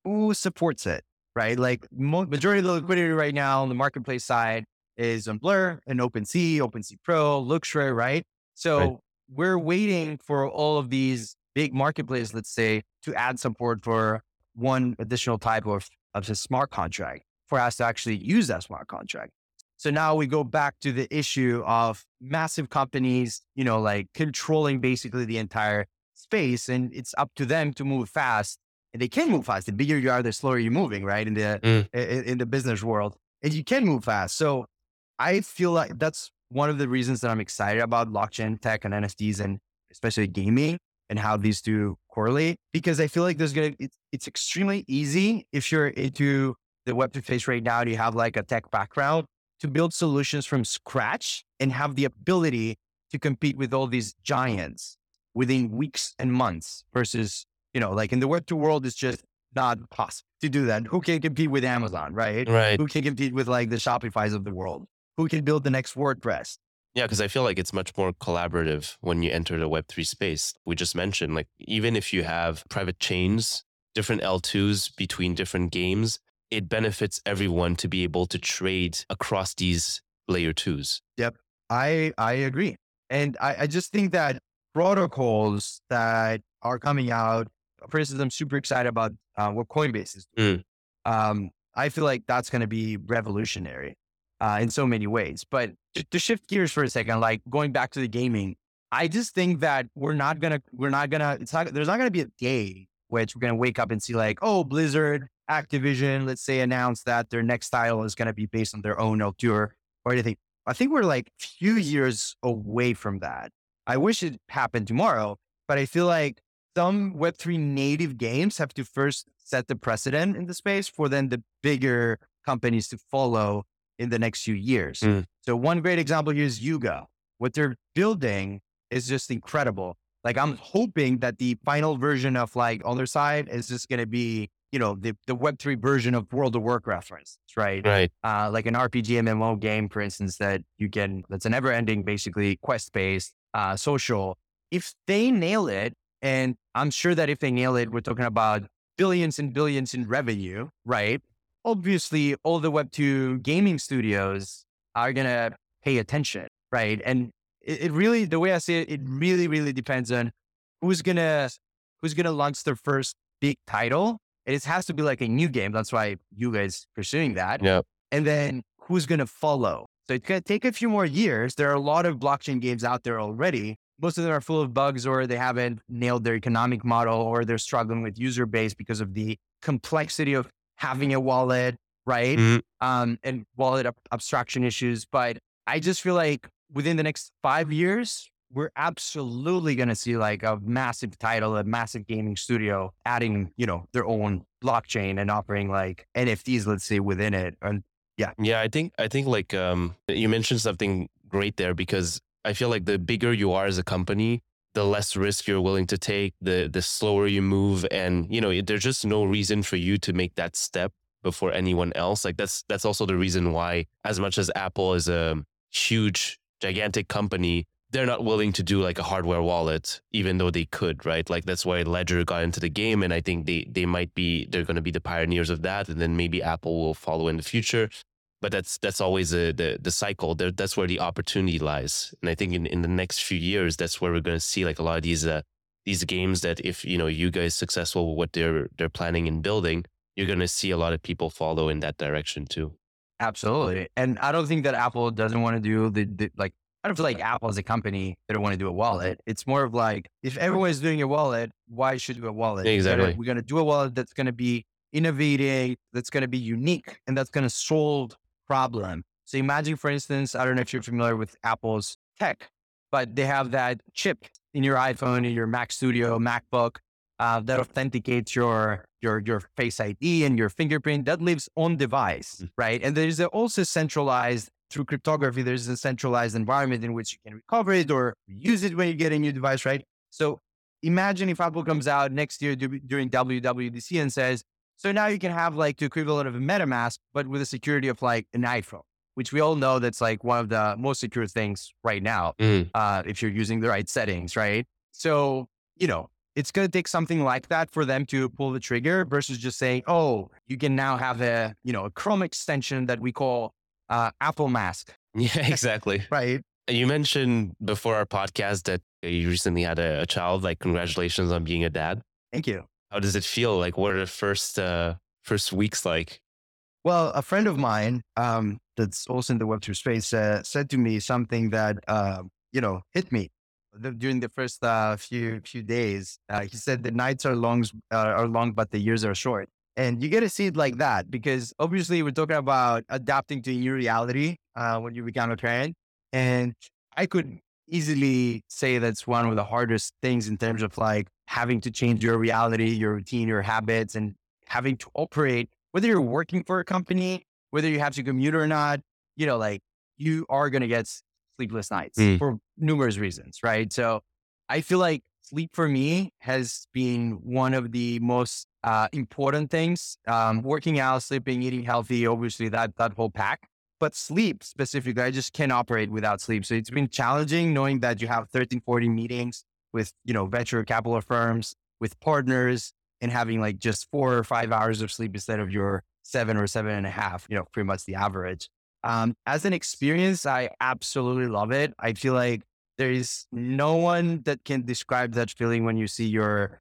Who supports it, right? Like majority of the liquidity right now on the marketplace side is on Blur and OpenSea, OpenSea Pro, LooksRare, right? So We're waiting for all of these big marketplaces, let's say, to add support for one additional type of a smart contract for us to actually use that smart contract. So now we go back to the issue of massive companies, like controlling basically the entire space, and it's up to them to move fast, and they can move fast. The bigger you are, the slower you're moving, right? In the business world, and you can move fast. So I feel like that's one of the reasons that I'm excited about blockchain tech and NFTs and especially gaming and how these two correlate, because I feel like it's extremely easy if you're into the web space right now and you have like a tech background to build solutions from scratch and have the ability to compete with all these giants within weeks and months versus, like in the Web2 world, it's just not possible to do that. Who can compete with Amazon, right? Right. Who can compete with like the Shopifys of the world? Who can build the next WordPress? Yeah, because I feel like it's much more collaborative when you enter the Web3 space. We just mentioned, like, even if you have private chains, different L2s between different games, it benefits everyone to be able to trade across these layer twos. Yep, I agree. And I just think that protocols that are coming out, for instance, I'm super excited about what Coinbase is doing. I feel like that's going to be revolutionary in so many ways. But to shift gears for a second, like going back to the gaming, I just think that there's not going to be a day which we're going to wake up and see like, oh, Blizzard, Activision, let's say, announced that their next title is going to be based on their own L2 or anything. I think we're like a few years away from that. I wish it happened tomorrow, but I feel like some Web3 native games have to first set the precedent in the space for then the bigger companies to follow in the next few years. So one great example here is Yuga. What they're building is just incredible. Like, I'm hoping that the final version of like on their side is just going to be, the Web3 version of World of Warcraft, for instance, right? Right. Like an RPG MMO game, for instance, that's an never ending, basically quest-based, social. If they nail it, and I'm sure that if they nail it, we're talking about billions and billions in revenue, right? Obviously, all the Web2 gaming studios are going to pay attention, right? And it really, the way I see it, it really, really depends on who's going to launch their first big title. And it has to be like a new game. That's why you guys pursuing that. Yep. And then who's going to follow? So it's going to take a few more years. There are a lot of blockchain games out there already. Most of them are full of bugs, or they haven't nailed their economic model, or they're struggling with user base because of the complexity of having a wallet, right? And wallet abstraction issues. But I just feel like within the next 5 years, we're absolutely going to see like a massive title, a massive gaming studio adding, their own blockchain and offering like NFTs, let's say, within it. And yeah, I think like you mentioned something great there, because I feel like the bigger you are as a company, the less risk you're willing to take, the slower you move, and there's just no reason for you to make that step before anyone else. Like that's also the reason why, as much as Apple is a huge, gigantic company, they're not willing to do like a hardware wallet, even though they could, right? Like that's why Ledger got into the game. And I think they're going to be the pioneers of that. And then maybe Apple will follow in the future. But that's always the cycle. That's where the opportunity lies. And I think in the next few years, that's where we're going to see like a lot of these games that if, Yuga is successful with what they're planning and building, you're going to see a lot of people follow in that direction too. Absolutely. And I don't think that Apple doesn't want to do I don't feel like Apple as a company, they don't want to do a wallet. It's more of like, if everyone is doing a wallet, why should we do a wallet? Exactly. We're going to do a wallet that's going to be innovating, that's going to be unique, and that's going to solve problem. So imagine, for instance, I don't know if you're familiar with Apple's tech, but they have that chip in your iPhone, in your Mac Studio, MacBook, that authenticates your Face ID and your fingerprint that lives on device, right? And there's also centralized through cryptography, there's a centralized environment in which you can recover it or use it when you get a new device, right? So imagine if Apple comes out next year during WWDC and says, so now you can have like the equivalent of a MetaMask, but with the security of like an iPhone, which we all know that's like one of the most secure things right now, if you're using the right settings, right? So, it's going to take something like that for them to pull the trigger versus just saying, oh, you can now have a Chrome extension that we call Apple Mask. Yeah, exactly. Right. You mentioned before our podcast that you recently had a child. Like, congratulations on being a dad. Thank you. How does it feel? Like, what are the first weeks like? Well, a friend of mine that's also in the Web2 space said to me something that, hit me during the first few days. He said the nights are long, but the years are short. And you get to see it like that, because obviously we're talking about adapting to a new reality when you become a parent. And I could easily say that's one of the hardest things in terms of like having to change your reality, your routine, your habits, and having to operate, whether you're working for a company, whether you have to commute or not, you are going to get sleepless nights for numerous reasons, right? So I feel like sleep for me has been one of the most important things, working out, sleeping, eating healthy, obviously that whole pack, but sleep specifically, I just can't operate without sleep. So it's been challenging knowing that you have 1340 meetings with, venture capital firms, with partners, and having like just 4 or 5 hours of sleep instead of your 7 or 7.5, pretty much the average. As an experience, I absolutely love it. I feel like there is no one that can describe that feeling when you see your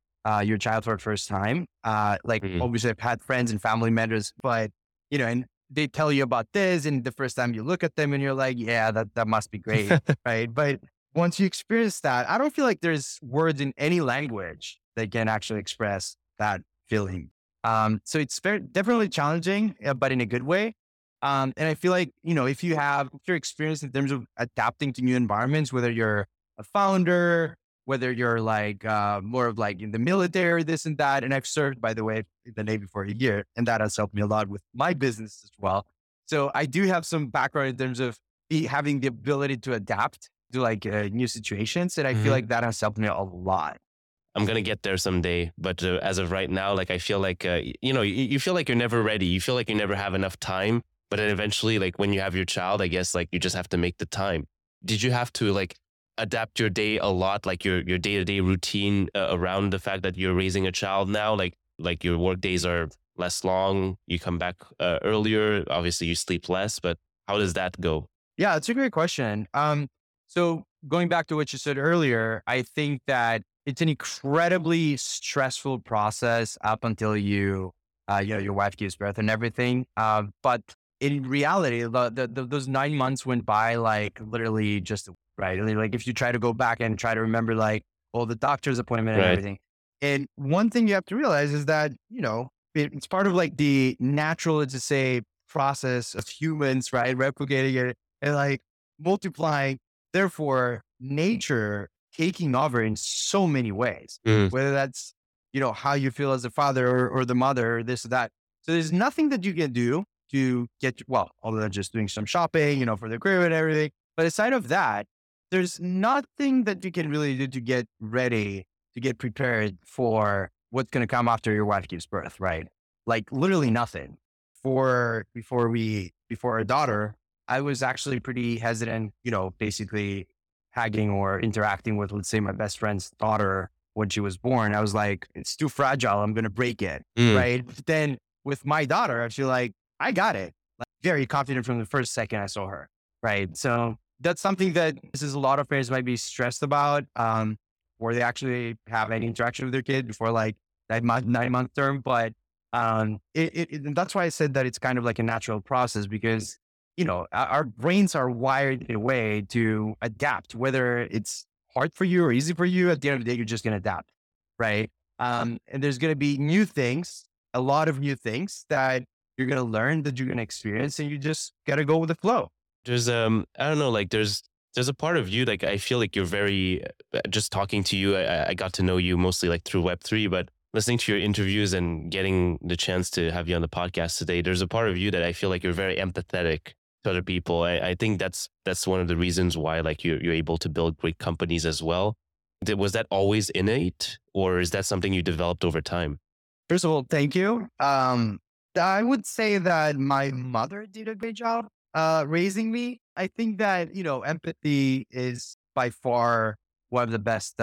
child for the first time. Obviously I've had friends and family members, but and they tell you about this, and the first time you look at them and you're like, yeah, that must be great. Right. But once you experience that, I don't feel like there's words in any language that can actually express that feeling. So it's definitely challenging, but in a good way. And I feel like, if you have your experience in terms of adapting to new environments, whether you're a founder, whether you're like more of like in the military, this and that. And I've served, by the way, in the Navy for a year, and that has helped me a lot with my business as well. So I do have some background in terms of having the ability to adapt to like new situations. And I feel like that has helped me a lot. I'm going to get there someday. But as of right now, like I feel like, you feel like you're never ready. You feel like you never have enough time. But then eventually, like when you have your child, I guess like you just have to make the time. Did you have to like adapt your day a lot, like your day-to-day routine around the fact that you're raising a child now? Like your work days are less long, you come back earlier, obviously you sleep less, but how does that go? Yeah, it's a great question. So going back to what you said earlier, I think that it's an incredibly stressful process up until your wife gives birth and everything. But in reality, those 9 months went by like literally just, right? Like if you try to go back and try to remember like all the doctor's appointment and everything. And one thing you have to realize is that, it's part of like the natural, let's just say, process of humans, right? Replicating it and like multiplying. Therefore, nature taking over in so many ways, whether that's, how you feel as a father or the mother or this or that. So there's nothing that you can do to get, well, other than just doing some shopping, for the crib and everything. But aside of that, there's nothing that you can really do to get ready, to get prepared for what's going to come after your wife gives birth, right? Like literally nothing. before our daughter, I was actually pretty hesitant, you know, basically tagging or interacting with, let's say, my best friend's daughter when she was born. I was like, it's too fragile. I'm going to break it. Right. But then with my daughter, I feel like I got it. Like, very confident from the first second I saw her. Right. So that's something that this is a lot of parents might be stressed about, or they actually have any interaction with their kid before like that nine month term. But and that's why I said that it's kind of like a natural process, because, you know, our brains are wired in a way to adapt, whether it's hard for you or easy for you. At the end of the day, you're just going to adapt. Right. And there's going to be new things, a lot of new things that you're going to learn, that you're going to experience, and you just got to go with the flow. There's, I don't know, like there's a part of you, like, I feel like you're very, just talking to you, I got to know you mostly like through Web3, but listening to your interviews and getting the chance to have you on the podcast today, there's a part of you that I feel like you're very empathetic to other people. I think that's one of the reasons why, like, you're able to build great companies as well. Was that always innate, or is that something you developed over time? First of all, thank you. I would say that my mother did a great job raising me. I think that, you know, empathy is by far one of the best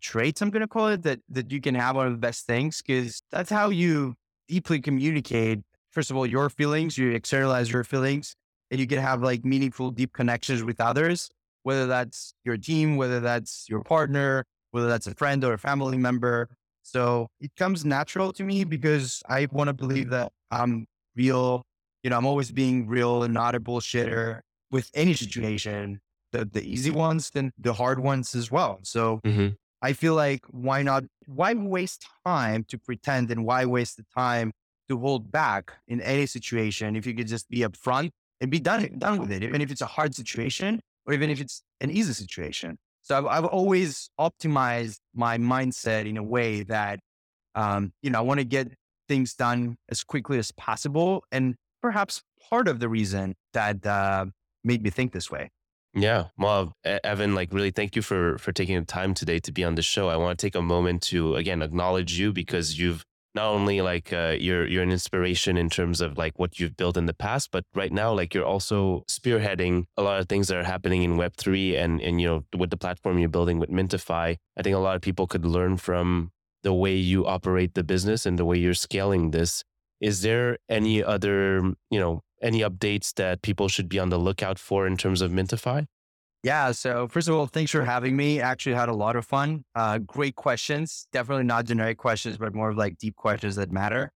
traits, I'm going to call it, that you can have, one of the best things, because that's how you deeply communicate, first of all, your feelings, you externalize your feelings, and you can have like meaningful, deep connections with others, whether that's your team, whether that's your partner, whether that's a friend or a family member. So it comes natural to me because I want to believe that I'm real. You know, I'm always being real and not a bullshitter with any situation, the easy ones, then the hard ones as well. So I feel like, why not? Why waste time to pretend, and why waste the time to hold back in any situation if you could just be upfront and be done with it, even if it's a hard situation or even if it's an easy situation? So I've always optimized my mindset in a way that, you know, I want to get things done as quickly as possible. And perhaps part of the reason that made me think this way. Yeah. Well, Evan, like, really thank you for taking the time today to be on the show. I want to take a moment to, again, acknowledge you, because you've not only like, you're an inspiration in terms of like what you've built in the past, but right now, like, you're also spearheading a lot of things that are happening in Web3 and, you know, with the platform you're building with Mintify. I think a lot of people could learn from the way you operate the business and the way you're scaling this. Is there any other, you know, any updates that people should be on the lookout for in terms of Mintify? Yeah. So first of all, thanks for having me. I actually had a lot of fun. Great questions. Definitely not generic questions, but more of like deep questions that matter,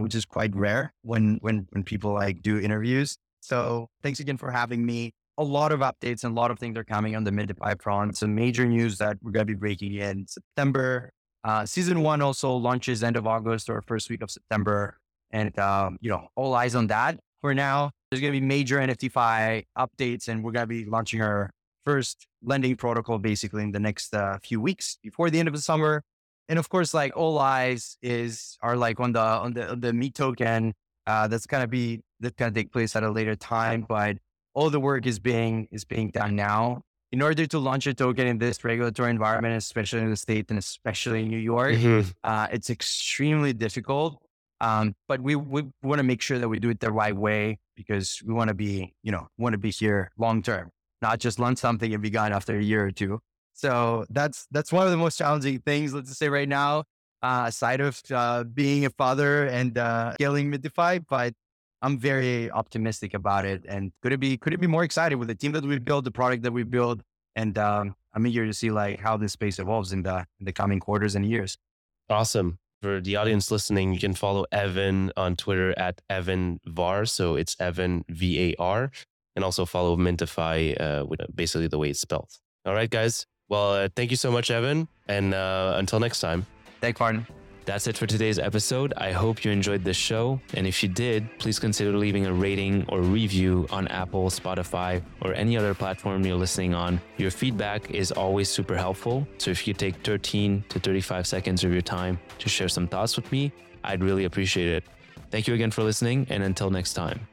which is quite rare when people like do interviews. So thanks again for having me. A lot of updates and a lot of things are coming on the Mintify front. Some major news that we're going to be breaking in September. Season 1 also launches end of August or first week of September. And, you know, all eyes on that. For now, there's going to be major NFTFi updates, and we're going to be launching our first lending protocol basically in the next few weeks before the end of the summer. And of course, like, all eyes are like on the Meat token. That's going to take place at a later time, but all the work is being done now in order to launch a token in this regulatory environment, especially in the state and especially in New York. It's extremely difficult. But we want to make sure that we do it the right way, because we want to be, you know, here long term, not just launch something and be gone after a year or two. So that's one of the most challenging things, let's say, right now, aside of being a father and scaling Mintify. But I'm very optimistic about it, and could it be more excited with the team that we built, the product that we build, and I'm eager to see like how this space evolves in the coming quarters and years. Awesome. For the audience listening, you can follow Evan on Twitter at Evan Var. So it's Evan VAR, and also follow Mintify with basically the way it's spelled. All right, guys. Well, thank you so much, Evan. And until next time. Thanks, Martin. That's it for today's episode. I hope you enjoyed this show. And if you did, please consider leaving a rating or review on Apple, Spotify, or any other platform you're listening on. Your feedback is always super helpful. So if you take 13 to 35 seconds of your time to share some thoughts with me, I'd really appreciate it. Thank you again for listening, and until next time.